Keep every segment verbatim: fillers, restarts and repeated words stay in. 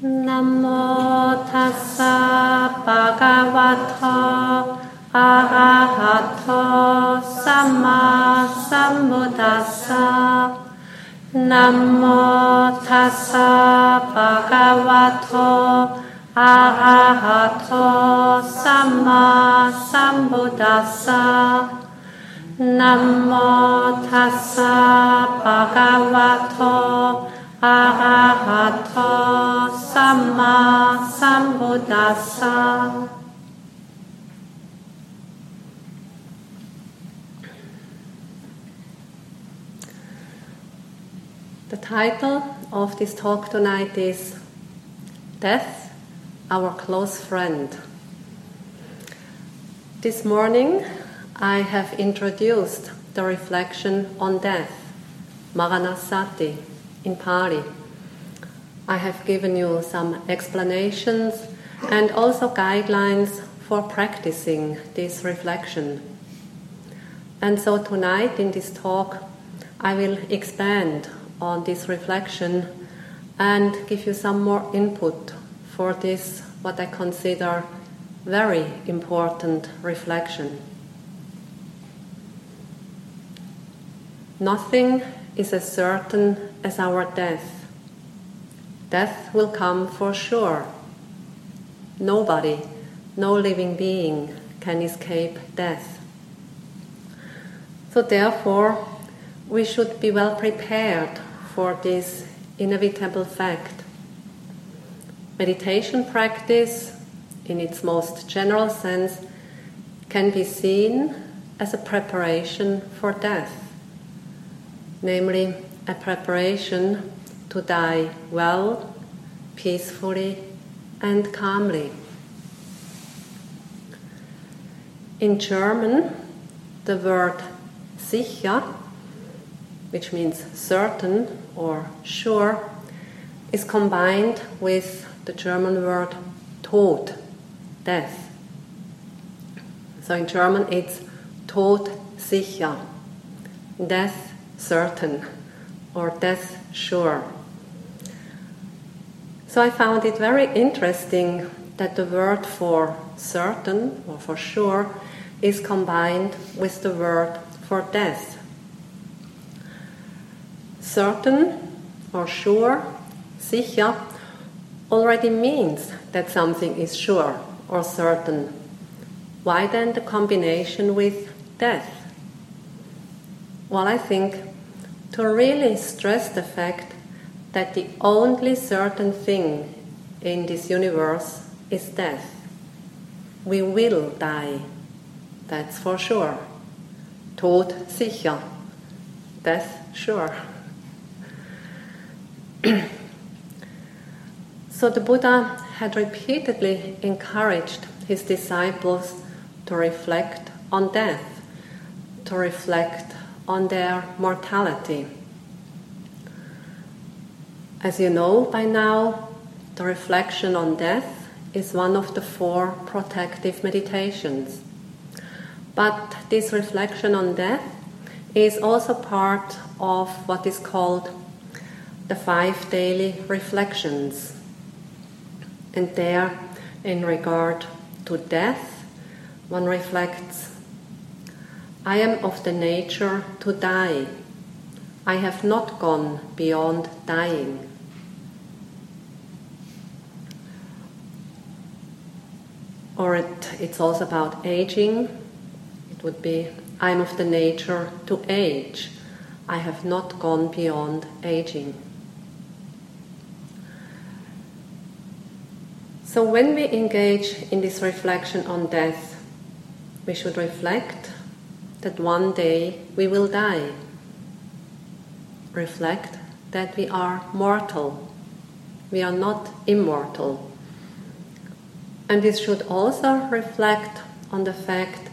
Namo tassa bhagavato arahato sammasambuddhassa. Namo tassa bhagavato arahato sammasambuddhassa. Namo tassa bhagavato arahato sammasambuddhassa. The title of this talk tonight is Death, Our Close Friend. This morning I have introduced the reflection on death, Maranasati, in Pali. I have given you some explanations and also guidelines for practicing this reflection. And so tonight in this talk I will expand on this reflection and give you some more input for this, what I consider very important reflection. Nothing is as certain as our death. Death will come for sure. Nobody, no living being can escape death. So therefore, we should be well prepared for this inevitable fact. Meditation practice, in its most general sense, can be seen as a preparation for death, namely a preparation to die well, peacefully, and calmly. In German, the word sicher, which means certain or sure, is combined with the German word Tod, death. So in German it's Tod sicher, death certain or death sure. So I found it very interesting that the word for certain or for sure is combined with the word for death. Certain or sure, sicher, already means that something is sure or certain. Why then the combination with death? Well, I think to really stress the fact that the only certain thing in this universe is death. We will die, that's for sure. Tod sicher, death sure. So the Buddha had repeatedly encouraged his disciples to reflect on death, to reflect on their mortality. As you know by now, the reflection on death is one of the four protective meditations. But this reflection on death is also part of what is called the five daily reflections. And there, in regard to death, one reflects, I am of the nature to die. I have not gone beyond dying. Or it, it's also about aging. It would be, I am of the nature to age. I have not gone beyond aging. So when we engage in this reflection on death, we should reflect that one day we will die. Reflect that we are mortal. We are not immortal. And this should also reflect on the fact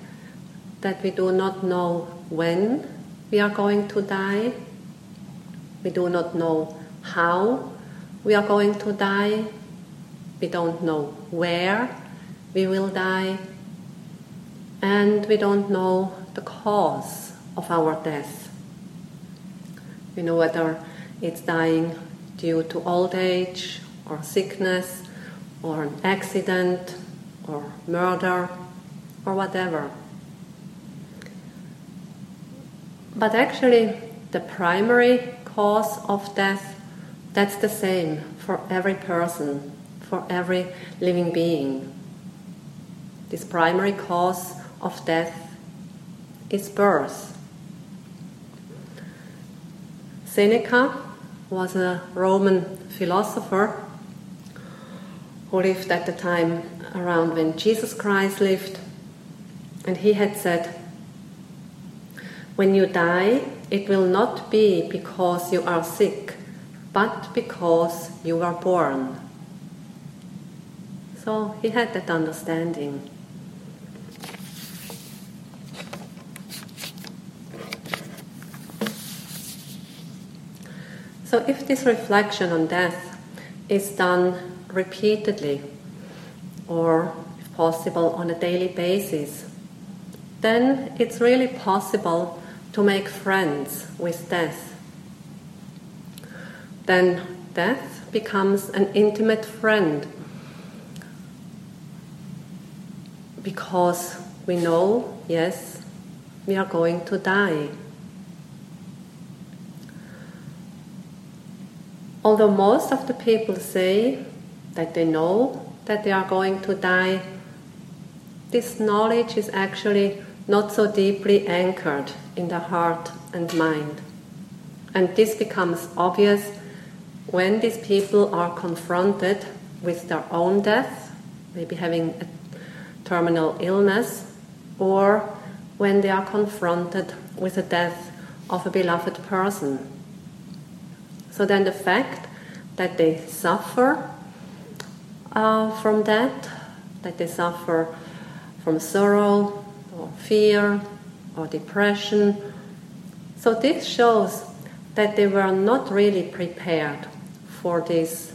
that we do not know when we are going to die. We do not know how we are going to die. We don't know where we will die, and we don't know the cause of our death. We know whether it's dying due to old age or sickness or an accident or murder or whatever. But actually, the primary cause of death, that's the same for every person, for every living being. This primary cause of death is birth. Seneca was a Roman philosopher who lived at the time around when Jesus Christ lived, and he had said, "When you die, it will not be because you are sick, but because you were born." So he had that understanding. So if this reflection on death is done repeatedly, or if possible on a daily basis, then it's really possible to make friends with death. Then death becomes an intimate friend, because we know, yes, we are going to die. Although most of the people say that they know that they are going to die, this knowledge is actually not so deeply anchored in the heart and mind. And this becomes obvious when these people are confronted with their own death, maybe having a terminal illness, or when they are confronted with the death of a beloved person. So then the fact that they suffer uh, from that, that they suffer from sorrow, or fear, or depression. So this shows that they were not really prepared for this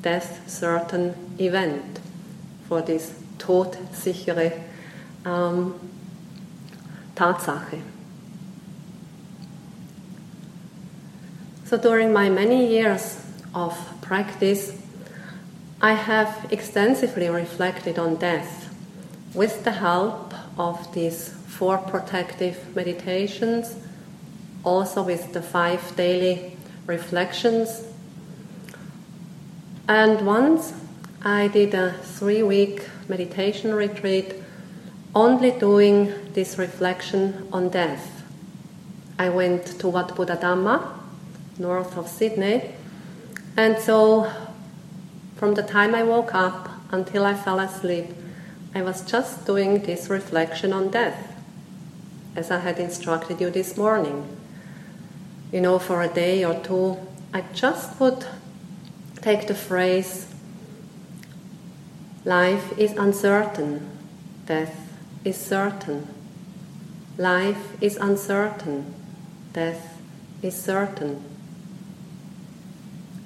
death-certain event, for this todsichere um, Tatsache. So during my many years of practice, I have extensively reflected on death with the help of these four protective meditations, also with the five daily reflections. And once I did a three-week meditation retreat only doing this reflection on death. I went to Wat Buddha Dhamma, north of Sydney, and so from the time I woke up until I fell asleep, I was just doing this reflection on death, as I had instructed you this morning. You know, for a day or two, I just would take the phrase, "Life is uncertain, death is certain. Life is uncertain, death is certain."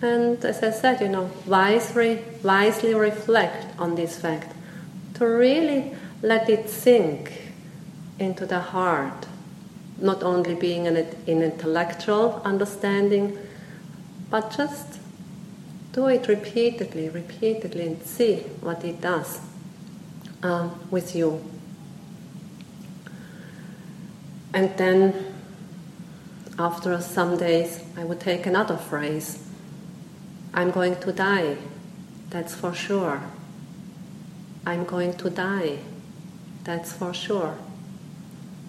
And as I said, you know, wisely, wisely reflect on this fact, to really let it sink into the heart, not only being an, an intellectual understanding, but just do it repeatedly, repeatedly, and see what it does um, with you. And then, after some days, I would take another phrase. "I'm going to die, that's for sure. I'm going to die, that's for sure."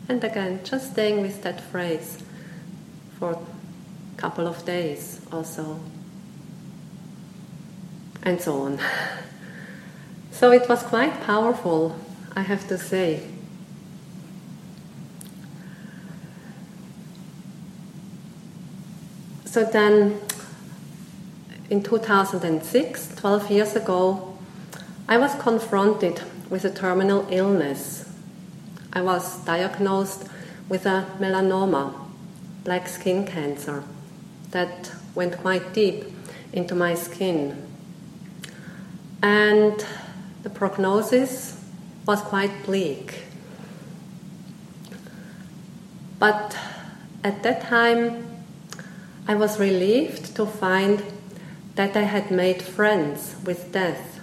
And again, just staying with that phrase for a couple of days or so, and so on. So it was quite powerful, I have to say. So then, in two thousand six, twelve years ago, I was confronted with a terminal illness. I was diagnosed with a melanoma, black skin cancer, that went quite deep into my skin. And the prognosis was quite bleak. But at that time, I was relieved to find that I had made friends with death.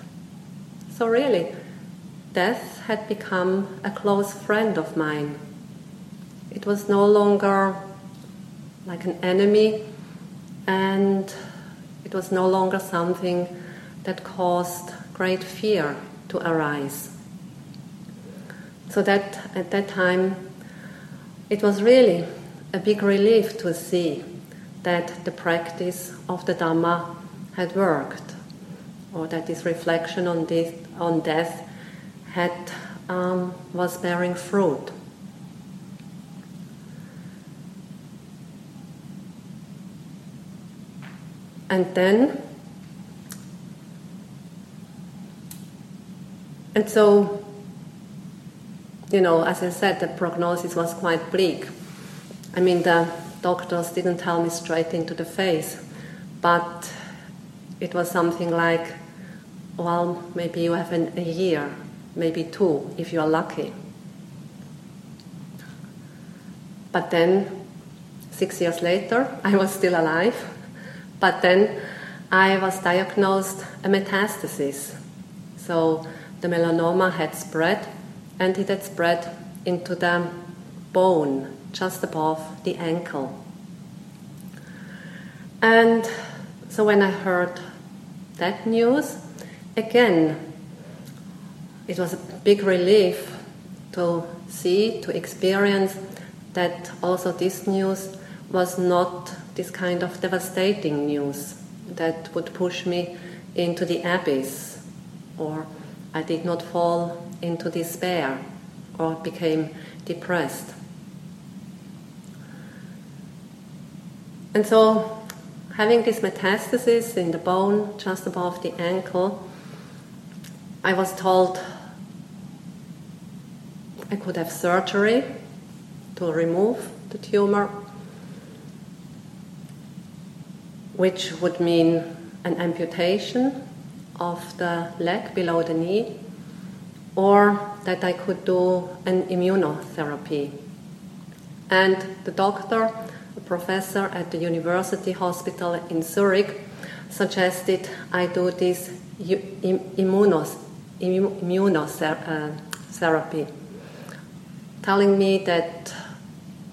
So really, death had become a close friend of mine. It was no longer like an enemy, and it was no longer something that caused great fear to arise. So that at that time, it was really a big relief to see that the practice of the Dhamma had worked, or that this reflection on, this, on death had um, was bearing fruit. And then, and so, you know, as I said, the prognosis was quite bleak. I mean, the doctors didn't tell me straight into the face, but it was something like, well, maybe you have an, a year, maybe two, if you are lucky. But then, six years later, I was still alive, but then I was diagnosed a metastasis. So the melanoma had spread, and it had spread into the bone just above the ankle. And so when I heard that news, again, it was a big relief to see, to experience that also this news was not this kind of devastating news that would push me into the abyss, or I did not fall into despair or became depressed. And so, having this metastasis in the bone just above the ankle, I was told I could have surgery to remove the tumor, which would mean an amputation of the leg below the knee, or that I could do an immunotherapy. And the doctor, a professor at the University Hospital in Zurich, suggested I do this immunos, immunotherapy, telling me that,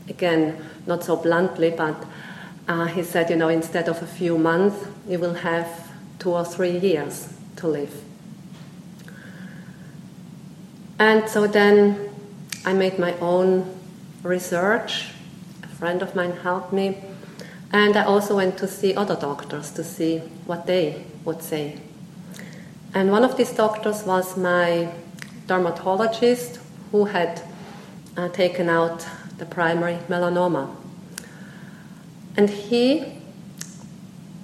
again, not so bluntly, but uh, he said, you know, instead of a few months, you will have two or three years to live. And so then I made my own research. A friend of mine helped me. And I also went to see other doctors to see what they would say. And one of these doctors was my dermatologist, who had uh, taken out the primary melanoma. And he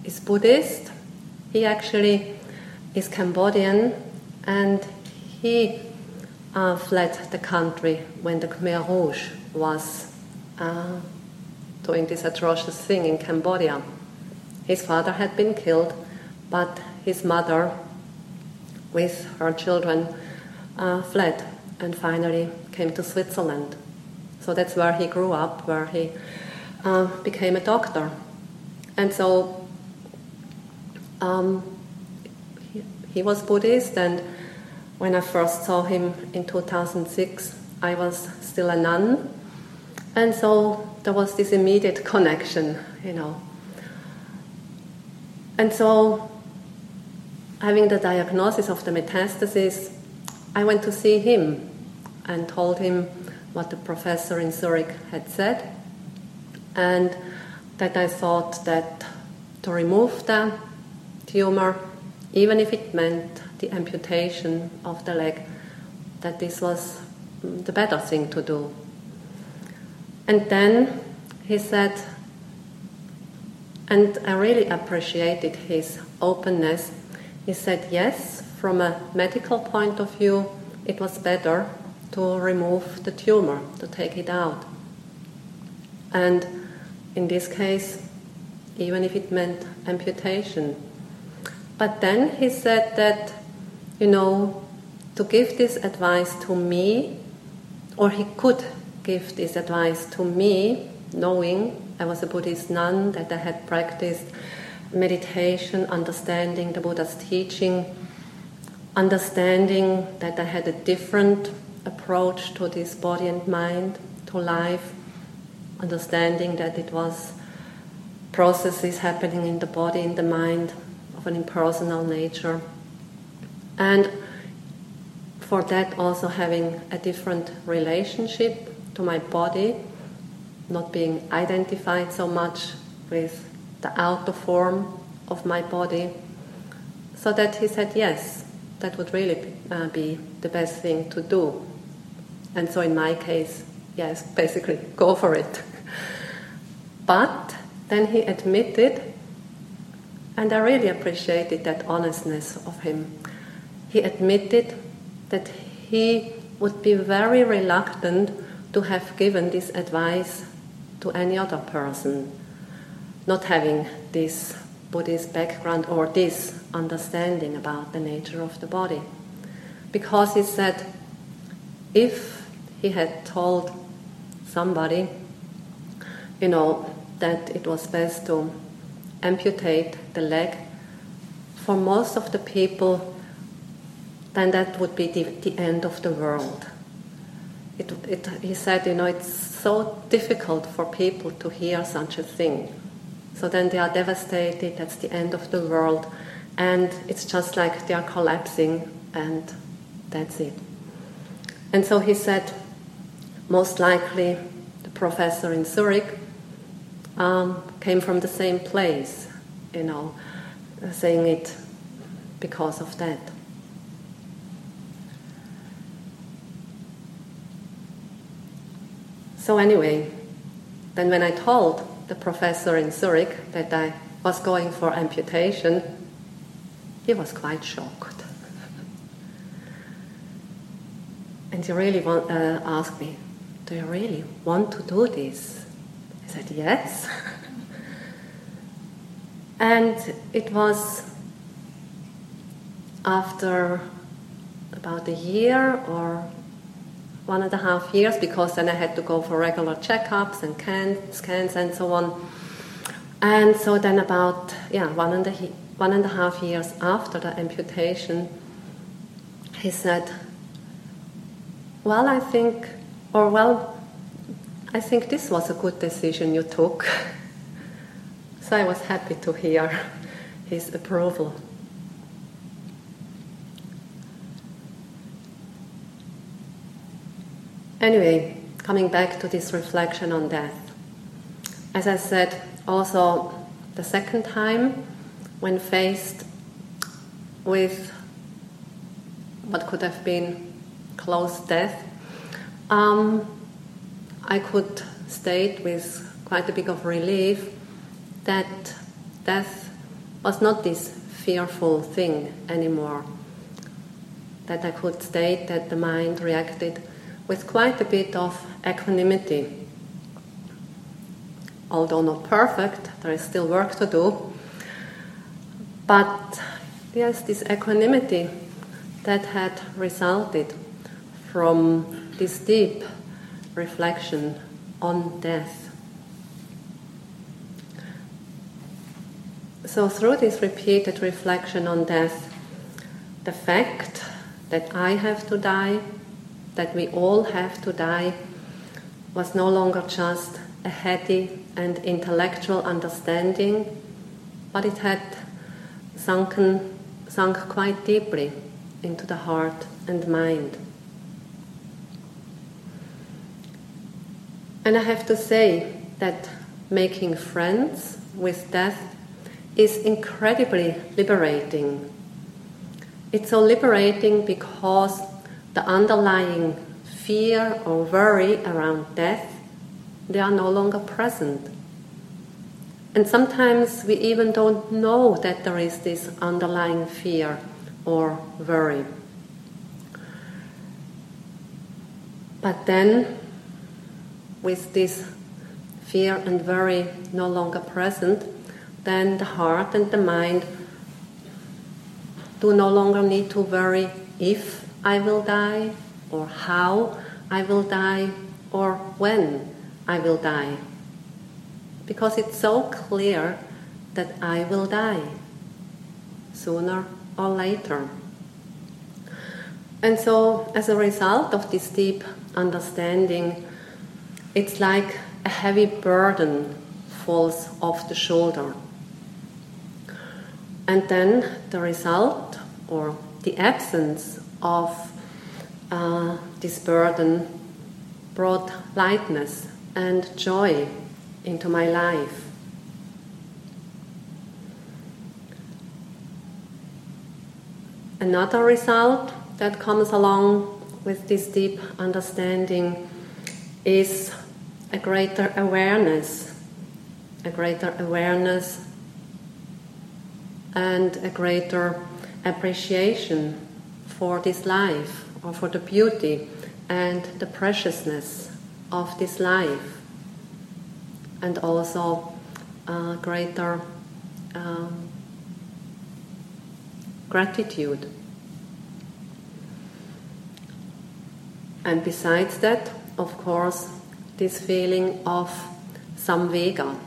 is Buddhist. He actually is Cambodian, and he uh, fled the country when the Khmer Rouge was uh, doing this atrocious thing in Cambodia. His father had been killed, but his mother, with her children, uh, fled and finally came to Switzerland. So that's where he grew up, where he uh, became a doctor. And so Um, he, he was Buddhist, and when I first saw him in two thousand six, I was still a nun, and so there was this immediate connection, you know. And so, having the diagnosis of the metastasis, I went to see him and told him what the professor in Zurich had said, and that I thought that to remove the tumor, even if it meant the amputation of the leg, that this was the better thing to do. And then he said, and I really appreciated his openness, he said, yes, from a medical point of view, it was better to remove the tumor, to take it out. And in this case, even if it meant amputation. But then he said that, you know, to give this advice to me, or he could give this advice to me, knowing I was a Buddhist nun, that I had practiced meditation, understanding the Buddha's teaching, understanding that I had a different approach to this body and mind, to life, understanding that it was processes happening in the body, in the mind, of an impersonal nature. And for that also having a different relationship to my body, not being identified so much with the outer form of my body. So that he said, yes, that would really be, uh, be the best thing to do. And so in my case, yes, basically, go for it. But then he admitted, and I really appreciated that honestness of him, he admitted that he would be very reluctant to have given this advice to any other person, not having this Buddhist background or this understanding about the nature of the body. Because he said, if he had told somebody, you know, that it was best to amputate the leg, for most of the people, then that would be the, the end of the world. It, it, he said, you know, it's so difficult for people to hear such a thing. So then they are devastated, that's the end of the world, and it's just like they are collapsing, and that's it. And so he said, most likely the professor in Zurich um, came from the same place, you know, saying it because of that. So anyway, then when I told the professor in Zurich that I was going for amputation, he was quite shocked. And he really want, uh, asked me, do you really want to do this? I said, yes. And it was after about a year or one and a half years, because then I had to go for regular checkups and can, scans and so on. And so then about yeah one and a, one and a half years after the amputation, he said, well, I think, or well, I think this was a good decision you took. So I was happy to hear his approval. Anyway, coming back to this reflection on death. As I said, also the second time, when faced with what could have been close death, um, I could state with quite a bit of relief that death was not this fearful thing anymore. That I could state that the mind reacted with quite a bit of equanimity. Although not perfect, there is still work to do. But yes, this equanimity that had resulted from this deep reflection on death. So through this repeated reflection on death, the fact that I have to die, that we all have to die, was no longer just a heady and intellectual understanding, but it had sunken, sunk quite deeply into the heart and mind. And I have to say that making friends with death is incredibly liberating. It's so liberating because the underlying fear or worry around death, they are no longer present. And sometimes we even don't know that there is this underlying fear or worry. But then, with this fear and worry no longer present, then the heart and the mind do no longer need to worry if I will die, or how I will die, or when I will die. Because it's so clear that I will die sooner or later. And so, as a result of this deep understanding, it's like a heavy burden falls off the shoulder. And then the result, or the absence of uh, this burden, brought lightness and joy into my life. Another result that comes along with this deep understanding is a greater awareness, a greater awareness and a greater appreciation for this life, or for the beauty and the preciousness of this life, and also uh, greater um, gratitude. And besides that, of course, this feeling of samvega,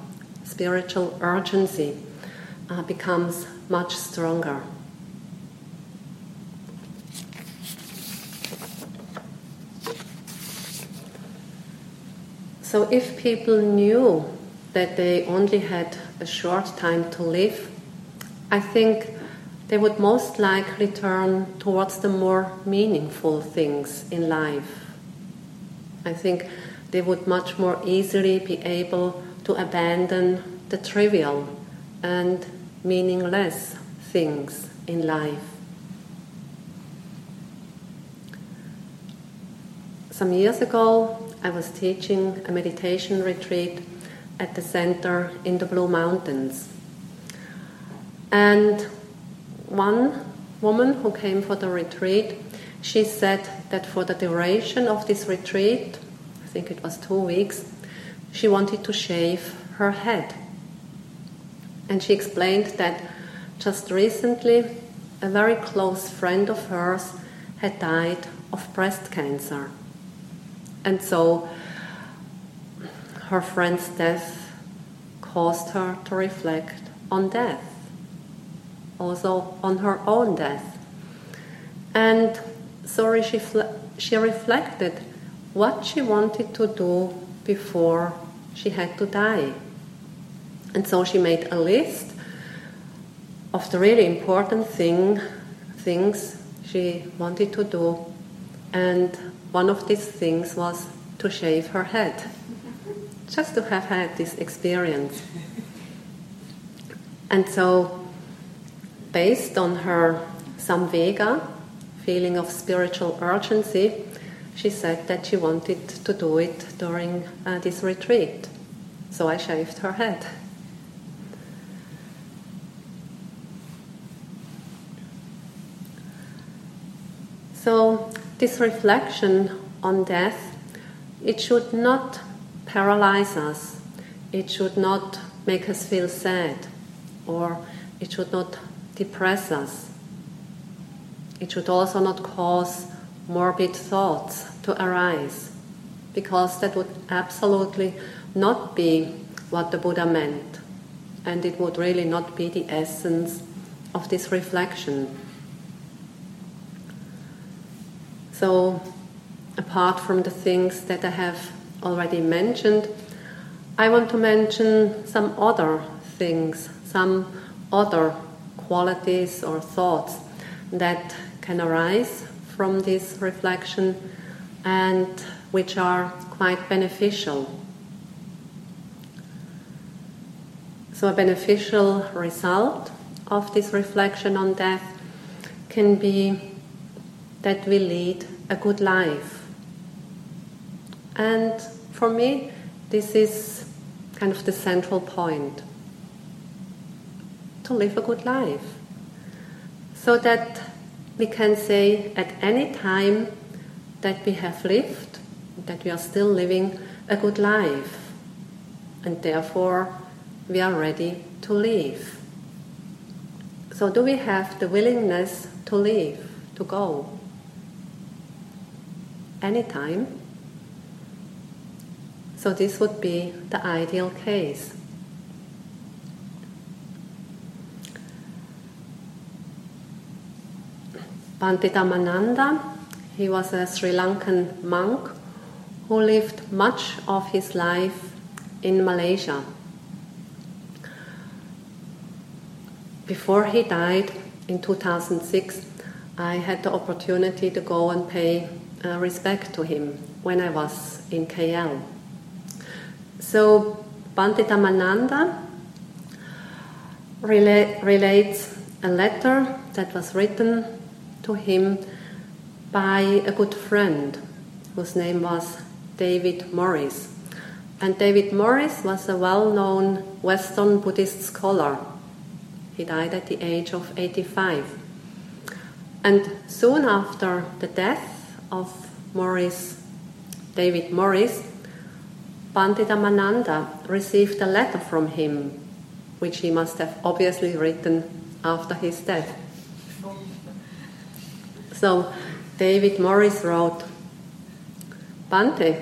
spiritual urgency, uh, becomes much stronger. So if people knew that they only had a short time to live, I think they would most likely turn towards the more meaningful things in life. I think they would much more easily be able to abandon the trivial and meaningless things in life. Some years ago, I was teaching a meditation retreat at the center in the Blue Mountains. And one woman who came for the retreat, she said that for the duration of this retreat, I think it was two weeks, she wanted to shave her head. And she explained that just recently, a very close friend of hers had died of breast cancer. And so her friend's death caused her to reflect on death, also on her own death. And so she, she reflected what she wanted to do before she had to die. And so she made a list of the really important thing, things she wanted to do, and one of these things was to shave her head, just to have had this experience. And so, based on her samvega, feeling of spiritual urgency, she said that she wanted to do it during uh, this retreat. So I shaved her head. So, this reflection on death, it should not paralyze us. It should not make us feel sad, or it should not depress us. It should also not cause morbid thoughts to arise, because that would absolutely not be what the Buddha meant, and it would really not be the essence of this reflection. So, apart from the things that I have already mentioned, I want to mention some other things, some other qualities or thoughts that can arise from this reflection and which are quite beneficial. So a beneficial result of this reflection on death can be that we lead a good life. And for me, this is kind of the central point, to live a good life, so that we can say at any time that we have lived, that we are still living a good life, and therefore we are ready to leave. So do we have the willingness to leave, to go? Anytime. So this would be the ideal case. Panditamananda. He was a Sri Lankan monk who lived much of his life in Malaysia. Before he died in two thousand six, I had the opportunity to go and pay uh, respect to him when I was in K L. So Panditamananda rela- relates a letter that was written to him by a good friend whose name was David Maurice. And David Maurice was a well-known Western Buddhist scholar. He died at the age of eighty-five. And soon after the death of Maurice, David Maurice, Panditamananda received a letter from him, which he must have obviously written after his death. So David Maurice wrote, "Bhante,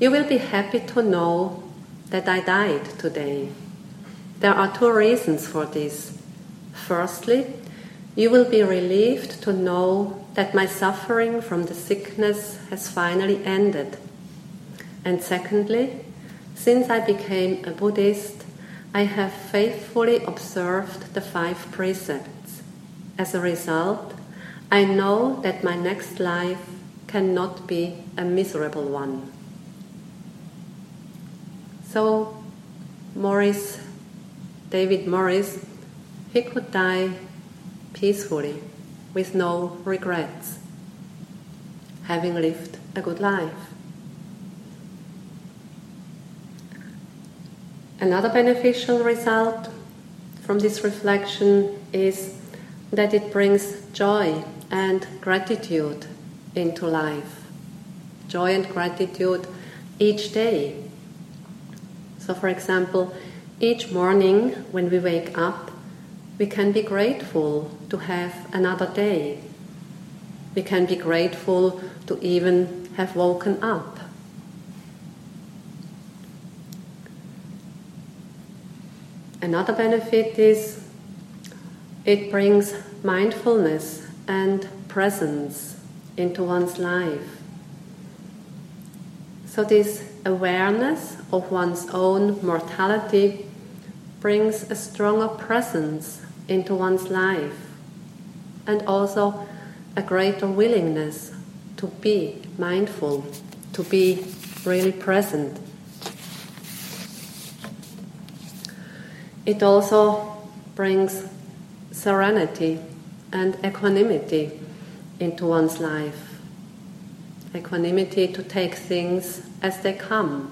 you will be happy to know that I died today. There are two reasons for this. Firstly, you will be relieved to know that my suffering from the sickness has finally ended. And secondly, since I became a Buddhist, I have faithfully observed the five precepts. As a result, I know that my next life cannot be a miserable one." So Maurice, David Maurice, he could die peacefully, with no regrets, having lived a good life. Another beneficial result from this reflection is that it brings joy and gratitude into life. Joy and gratitude each day. So for example, each morning when we wake up, we can be grateful to have another day. We can be grateful to even have woken up. Another benefit is it brings mindfulness and presence into one's life. So this awareness of one's own mortality brings a stronger presence into one's life and also a greater willingness to be mindful, to be really present. It also brings serenity and equanimity into one's life. Equanimity to take things as they come,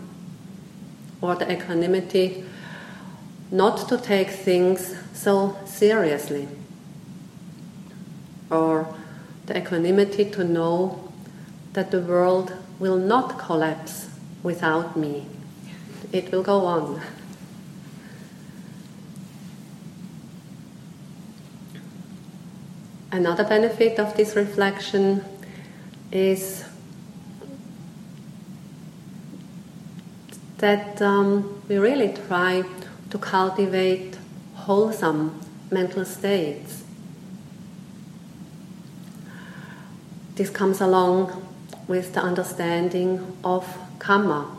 or the equanimity not to take things so seriously, or the equanimity to know that the world will not collapse without me. It will go on. Another benefit of this reflection is that um, we really try to cultivate wholesome mental states. This comes along with the understanding of karma,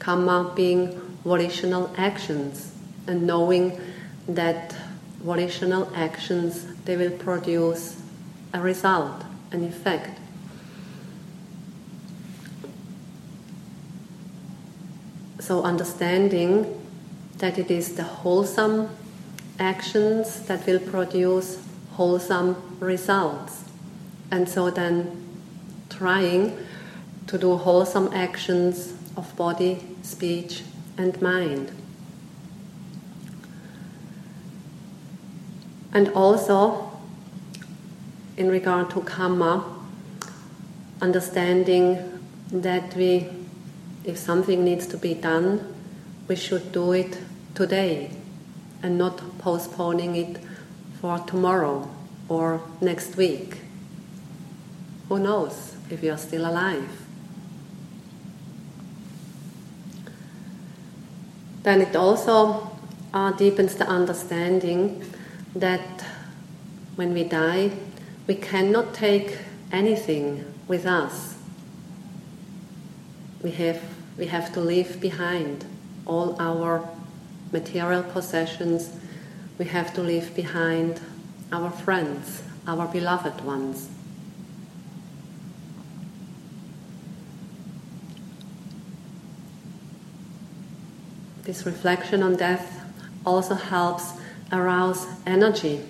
karma being volitional actions, and knowing that volitional actions, they will produce a result, an effect. So understanding that it is the wholesome actions that will produce wholesome results. And so then trying to do wholesome actions of body, speech, and mind. And also, in regard to karma, understanding that we, if something needs to be done, we should do it today and not postponing it for tomorrow or next week. Who knows if you are still alive? Then it also uh, deepens the understanding that when we die, we cannot take anything with us. We have, we have to leave behind all our material possessions. We have to leave behind our friends, our beloved ones. This reflection on death also helps arouse energy.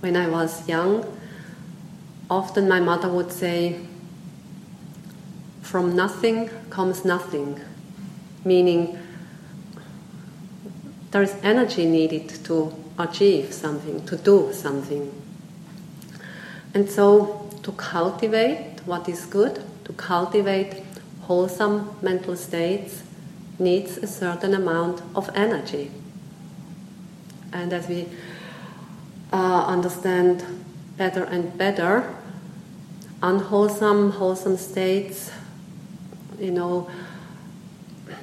When I was young, often my mother would say, "From nothing comes nothing," meaning there is energy needed to achieve something, to do something. And so to cultivate what is good, to cultivate wholesome mental states, needs a certain amount of energy. And as we uh, understand better and better, unwholesome, wholesome states, you know,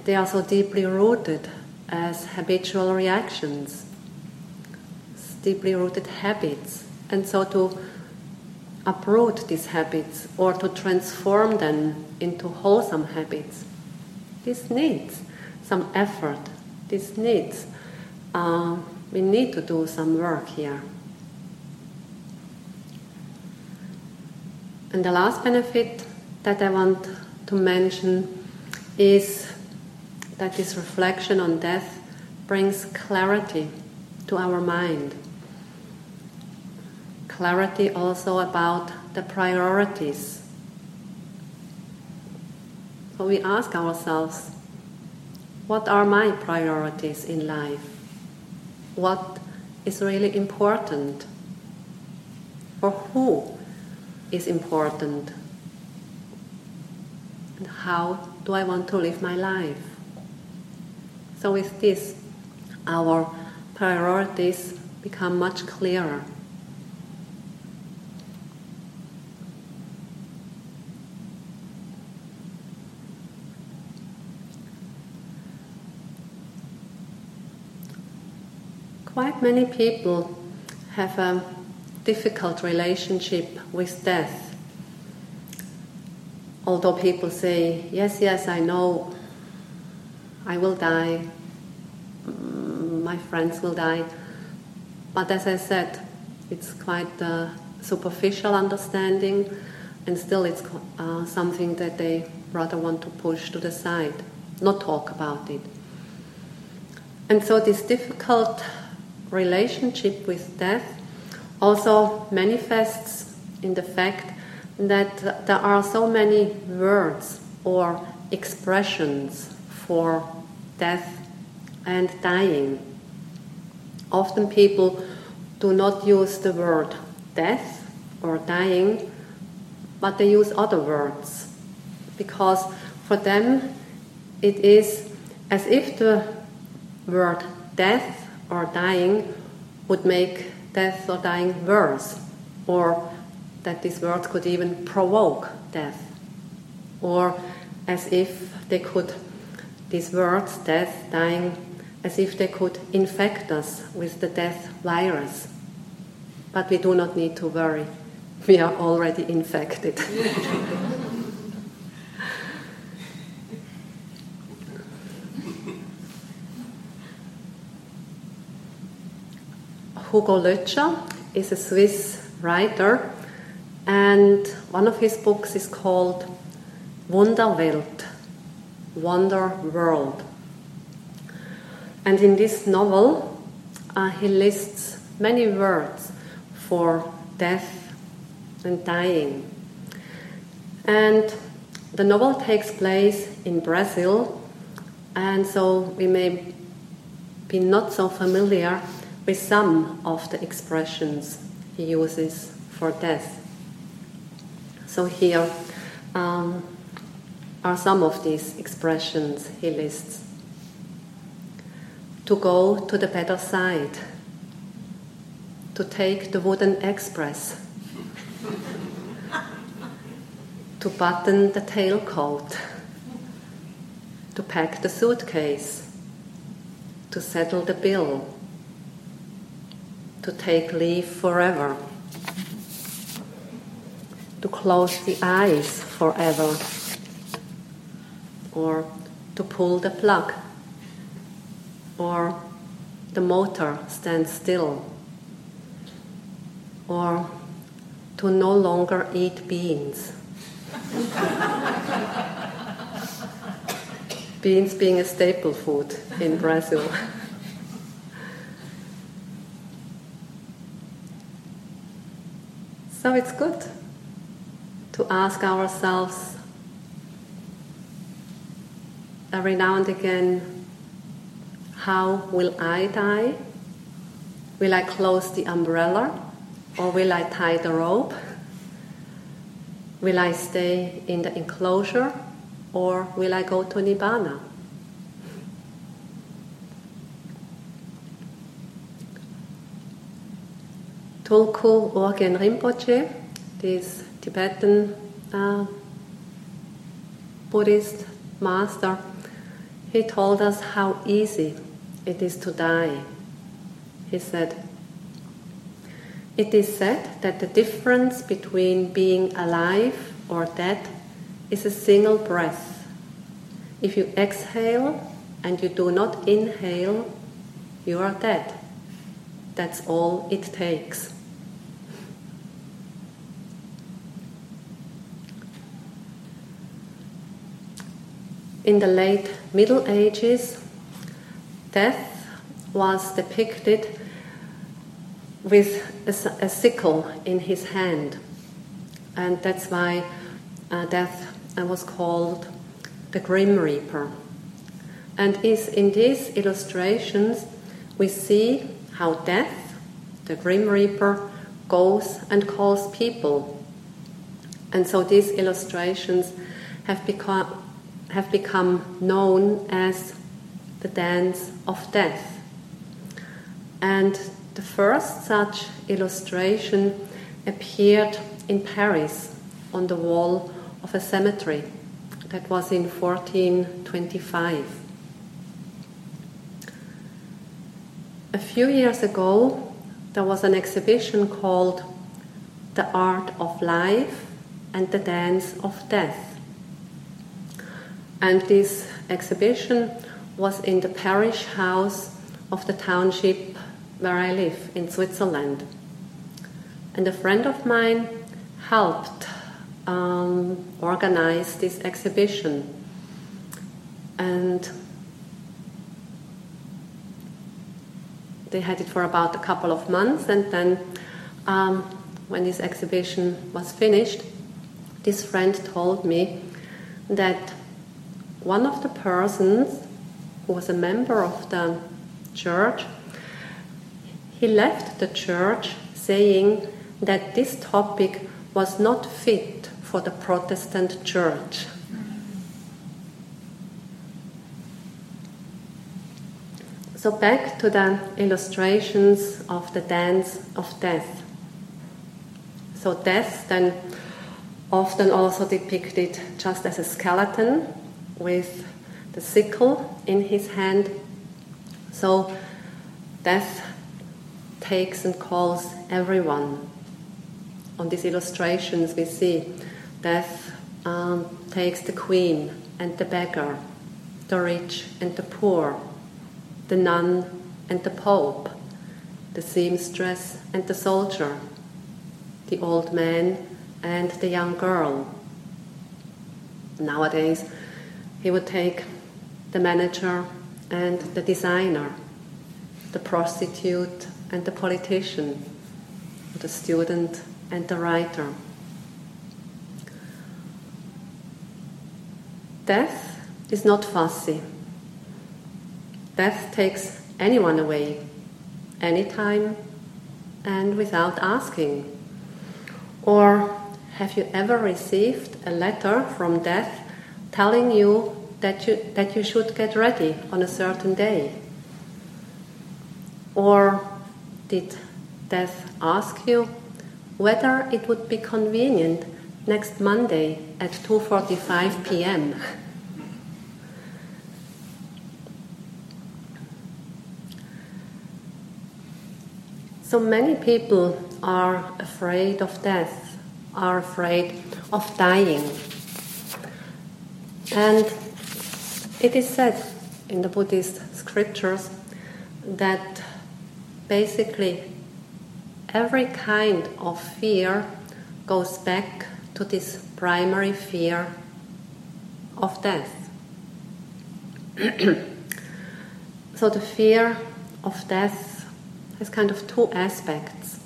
they are so deeply rooted as habitual reactions, deeply rooted habits. And so to uproot these habits or to transform them into wholesome habits, this needs some effort. This needs, uh, we need to do some work here. And the last benefit that I want to mention is that this reflection on death brings clarity to our mind. Clarity also about the priorities. So we ask ourselves, what are my priorities in life? What is really important? For who is important? And how do I want to live my life? So with this, our priorities become much clearer. Quite many people have a difficult relationship with death. Although people say, yes, yes, I know, I will die, my friends will die. But as I said, it's quite a superficial understanding, and still it's uh, something that they rather want to push to the side, not talk about it. And so this difficult relationship with death also manifests in the fact that there are so many words or expressions for death and dying. Often people do not use the word death or dying, but they use other words, because for them it is as if the word death or dying would make death or dying worse, or that these words could even provoke death, or as if they could, these words, death, dying, as if they could infect us with the death virus. But we do not need to worry, we are already infected. Hugo Lötscher is a Swiss writer, and one of his books is called Wunderwelt, Wonder World. And in this novel, uh, he lists many words for death and dying. And the novel takes place in Brazil, and so we may be not so familiar with some of the expressions he uses for death. So here um, are some of these expressions he lists. To go to the better side. To take the wooden express. To button the tailcoat. To pack the suitcase. To settle the bill. To take leave forever. to close the eyes forever or to pull the plug or the motor stands still or to no longer eat beans. Beans being a staple food in Brazil. So it's good to ask ourselves every now and again, how will I die? Will I close the umbrella? Or will I tie the rope? Will I stay in the enclosure? Or will I go to Nibbana? Tulku Urgyen Rinpoche, this Tibetan uh, Buddhist master, he told us how easy it is to die. He said, "It is said that the difference between being alive or dead is a single breath. If you exhale and you do not inhale, you are dead. That's all it takes." In the late Middle Ages, death was depicted with a, a sickle in his hand. And that's why uh, death was called the Grim Reaper. And is in these illustrations we see how death, the Grim Reaper, goes and calls people. And so these illustrations have become have become known as the Dance of Death. And the first such illustration appeared in Paris on the wall of a cemetery. That was in fourteen twenty-five. A few years ago, there was an exhibition called The Art of Life and the Dance of Death. And this exhibition was in the parish house of the township where I live in Switzerland. And a friend of mine helped um, organize this exhibition. And they had it for about a couple of months, and then um, when this exhibition was finished, this friend told me that one of the persons who was a member of the church, he left the church saying that this topic was not fit for the Protestant church. So back to the illustrations of the Dance of Death. So death then often also depicted just as a skeleton with the sickle in his hand. So death takes and calls everyone. On these illustrations we see death um, takes the queen and the beggar, the rich and the poor, the nun and the pope, the seamstress and the soldier, the old man and the young girl. Nowadays he would take the manager and the designer, the prostitute and the politician, the student and the writer. Death is not fussy. Death takes anyone away, anytime and without asking. Or have you ever received a letter from death telling you that you, that you should get ready on a certain day? Or did death ask you whether it would be convenient next Monday at two forty-five p.m. So many people are afraid of death are afraid of dying. And it is said in the Buddhist scriptures that basically every kind of fear goes back to this primary fear of death. So the fear of death has kind of two aspects.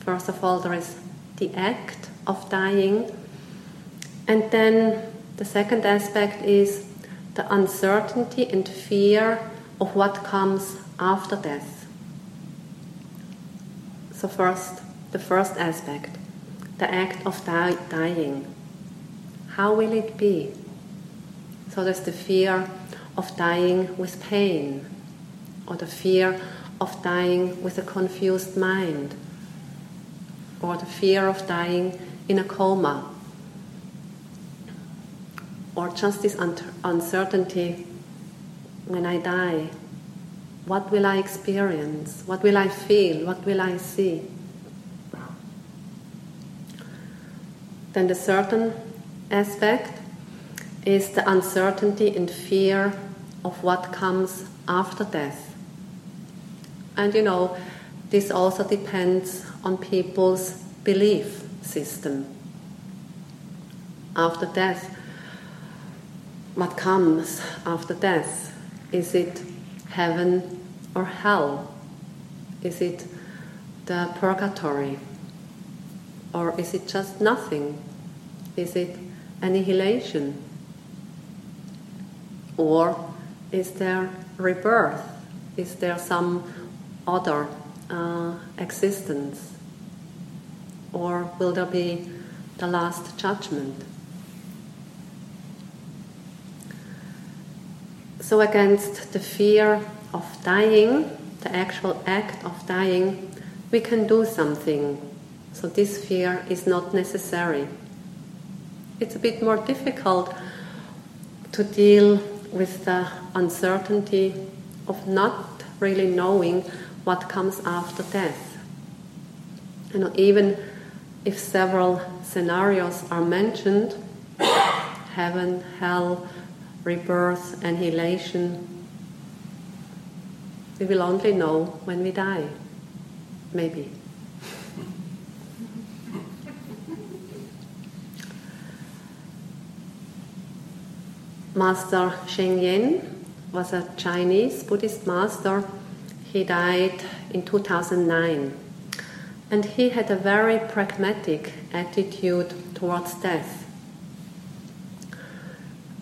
First of all, there is the act of dying, and then the second aspect is the uncertainty and fear of what comes after death. So first, the first aspect, the act of di- dying. How will it be? So there's the fear of dying with pain, or the fear of dying with a confused mind, or the fear of dying in a coma, or just this un- uncertainty when I die. What will I experience? What will I feel? What will I see? Then the certain aspect is the uncertainty and fear of what comes after death. And you know, this also depends on people's belief system. After death, what comes after death? Is it heaven or hell? Is it the purgatory? Or is it just nothing? Is it annihilation? Or is there rebirth? Is there some other uh, existence? Or will there be the last judgment? So against the fear of dying, the actual act of dying, we can do something. So this fear is not necessary. It's a bit more difficult to deal with the uncertainty of not really knowing what comes after death. You know, even if several scenarios are mentioned, heaven, hell, rebirth, annihilation, we will only know when we die, maybe. Master Sheng Yen was a Chinese Buddhist master. He died in two thousand nine. And he had a very pragmatic attitude towards death.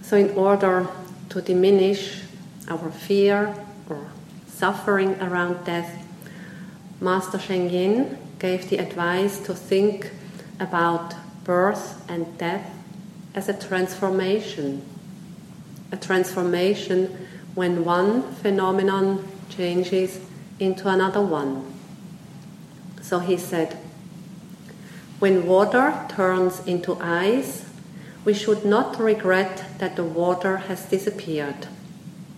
So in order to diminish our fear or suffering around death, Master Sheng Yen gave the advice to think about birth and death as a transformation. A transformation when one phenomenon changes into another one. So he said, when water turns into ice, we should not regret that the water has disappeared.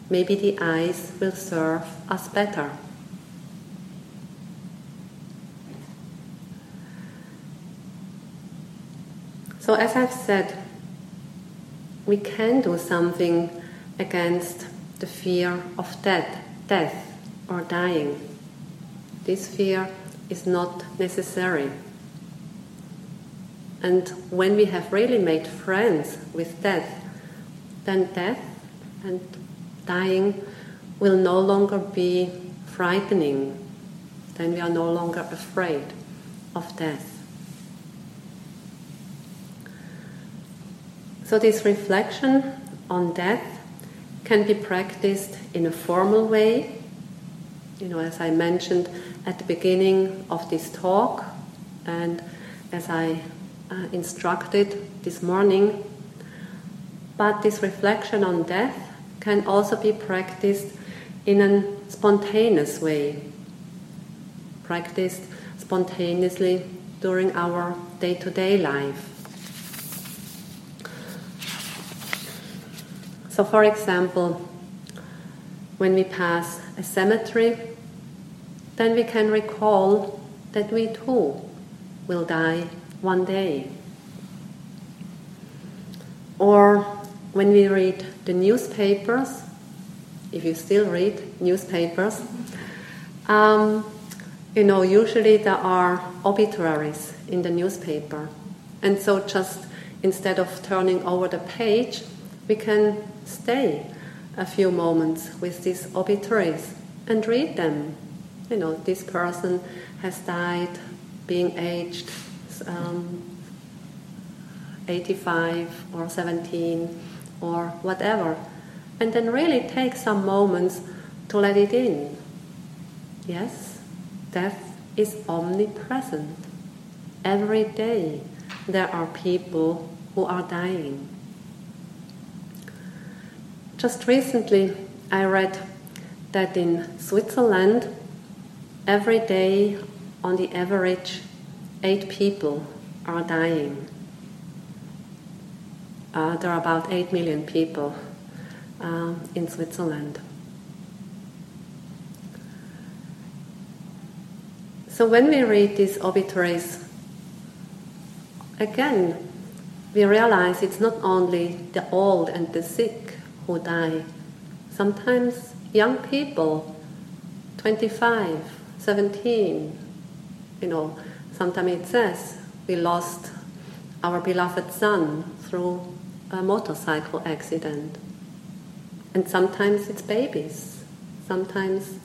Maybe the ice will serve us better. So as I've said, we can do something against the fear of death, death or dying. This fear is not necessary. And when we have really made friends with death, then death and dying will no longer be frightening. Then we are no longer afraid of death. So this reflection on death can be practiced in a formal way. You know, as I mentioned at the beginning of this talk, and as I uh, instructed this morning, but this reflection on death can also be practiced in a spontaneous way, practiced spontaneously during our day-to-day life. So, for example, when we pass a cemetery, then we can recall that we too will die one day. Or when we read the newspapers, if you still read newspapers, um, you know, usually there are obituaries in the newspaper. And so just instead of turning over the page, we can stay a few moments with these obituaries and read them. You know, this person has died being aged um, eighty-five or seventeen or whatever. And then really take some moments to let it in. Yes, death is omnipresent. Every day there are people who are dying. Just recently I read that in Switzerland every day on the average eight people are dying. Uh, there are about eight million people Uh, in Switzerland. So when we read these obituaries, again, we realize it's not only the old and the sick who die. Sometimes young people, twenty-five, seventeen, you know, sometimes it says, we lost our beloved son through a motorcycle accident. And sometimes it's babies, sometimes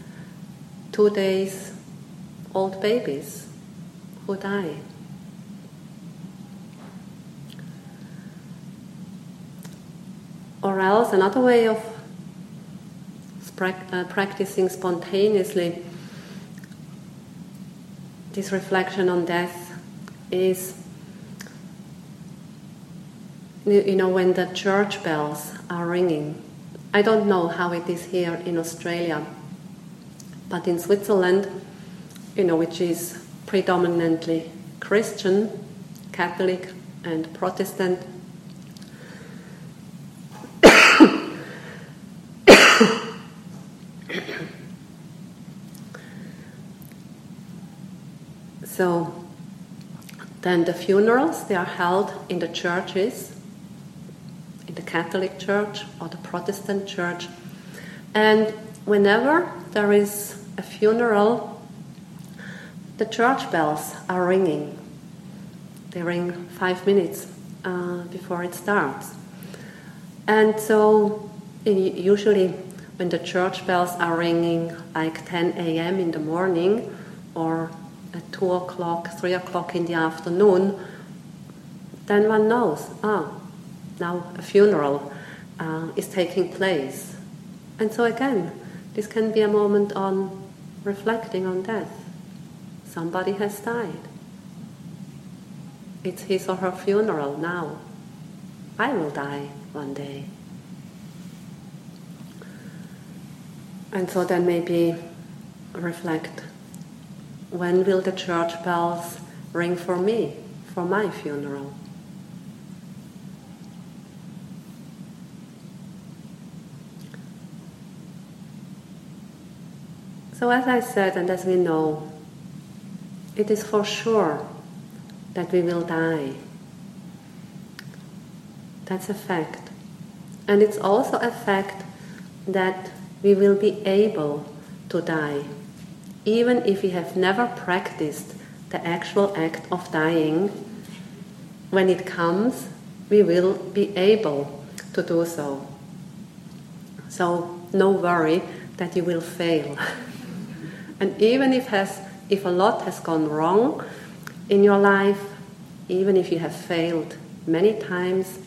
two days old babies who die. Or else another way of practicing spontaneously this reflection on death is, you know, when the church bells are ringing. I don't know how it is here in Australia, but in Switzerland, you know, which is predominantly Christian, Catholic and Protestant, so then the funerals, they are held in the churches, the Catholic Church or the Protestant Church. And whenever there is a funeral, the church bells are ringing. They ring five minutes uh, before it starts. And so usually when the church bells are ringing like ten a.m. in the morning or at two o'clock, three o'clock in the afternoon, then one knows, ah, now a funeral uh, is taking place. And so again, this can be a moment on reflecting on death. Somebody has died. It's his or her funeral now. I will die one day. And so then maybe reflect, when will the church bells ring for me, for my funeral? So as I said, and as we know, it is for sure that we will die. That's a fact. And it's also a fact that we will be able to die, even if we have never practiced the actual act of dying. When it comes, we will be able to do so. So no worry that you will fail. And even if has if a lot has gone wrong in your life, even if you have failed many times,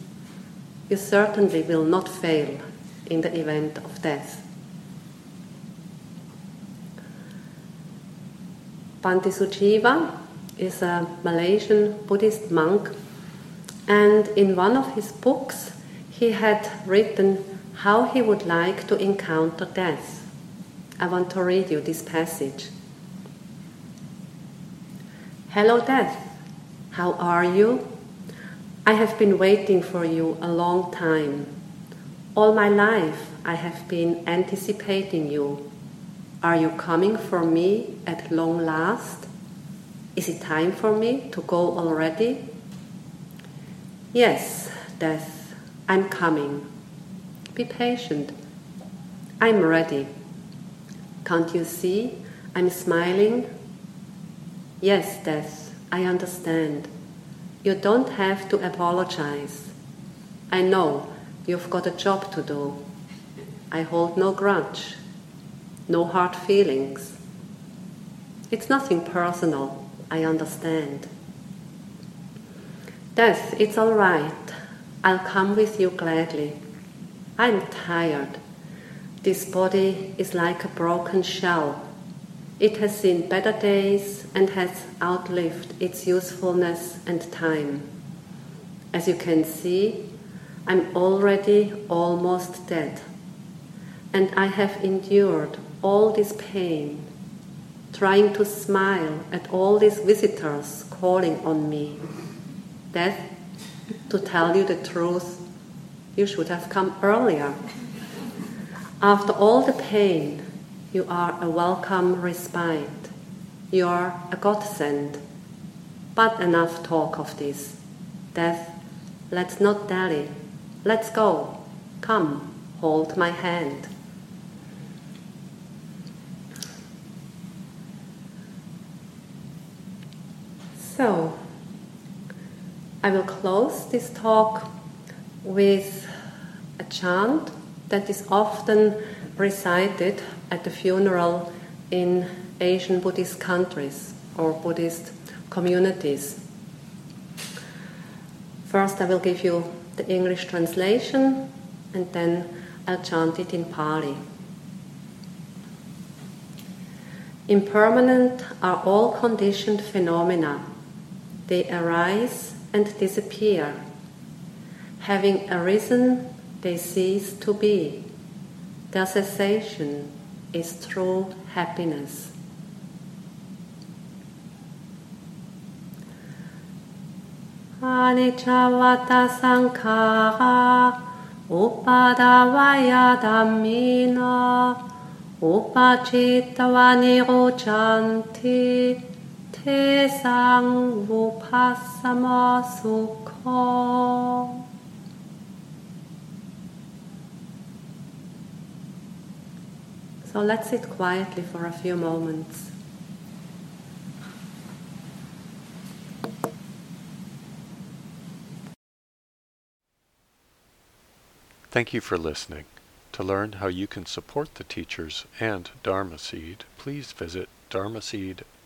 you certainly will not fail in the event of death. Bhante Suchiva is a Malaysian Buddhist monk, and in one of his books he had written how he would like to encounter death. I want to read you this passage. Hello, Death. How are you? I have been waiting for you a long time. All my life I have been anticipating you. Are you coming for me at long last? Is it time for me to go already? Yes, death, I'm coming. Be patient. I'm ready. Can't you see? I'm smiling. Yes, death, I understand. You don't have to apologize. I know you've got a job to do. I hold no grudge, no hard feelings. It's nothing personal, I understand. Death, it's all right. I'll come with you gladly. I'm tired. This body is like a broken shell. It has seen better days and has outlived its usefulness and time. As you can see, I'm already almost dead. And I have endured all this pain, trying to smile at all these visitors calling on me. Death, to tell you the truth, you should have come earlier. After all the pain, you are a welcome respite. You are a godsend. But enough talk of this. Death, let's not dally. Let's go. Come, hold my hand. So, I will close this talk with a chant that is often recited at the funeral in Asian Buddhist countries or Buddhist communities. First I will give you the English translation and then I'll chant it in Pali. Impermanent are all conditioned phenomena. They arise and disappear. Having arisen, they cease to be. Their cessation is true happiness. Aniccavata Sankara Upadavaya Damina Upacitava Nirojantita Te sang vupassamo sukho. So let's sit quietly for a few moments. Thank you for listening. To learn how you can support the teachers and Dharma Seed, please visit dharmaseed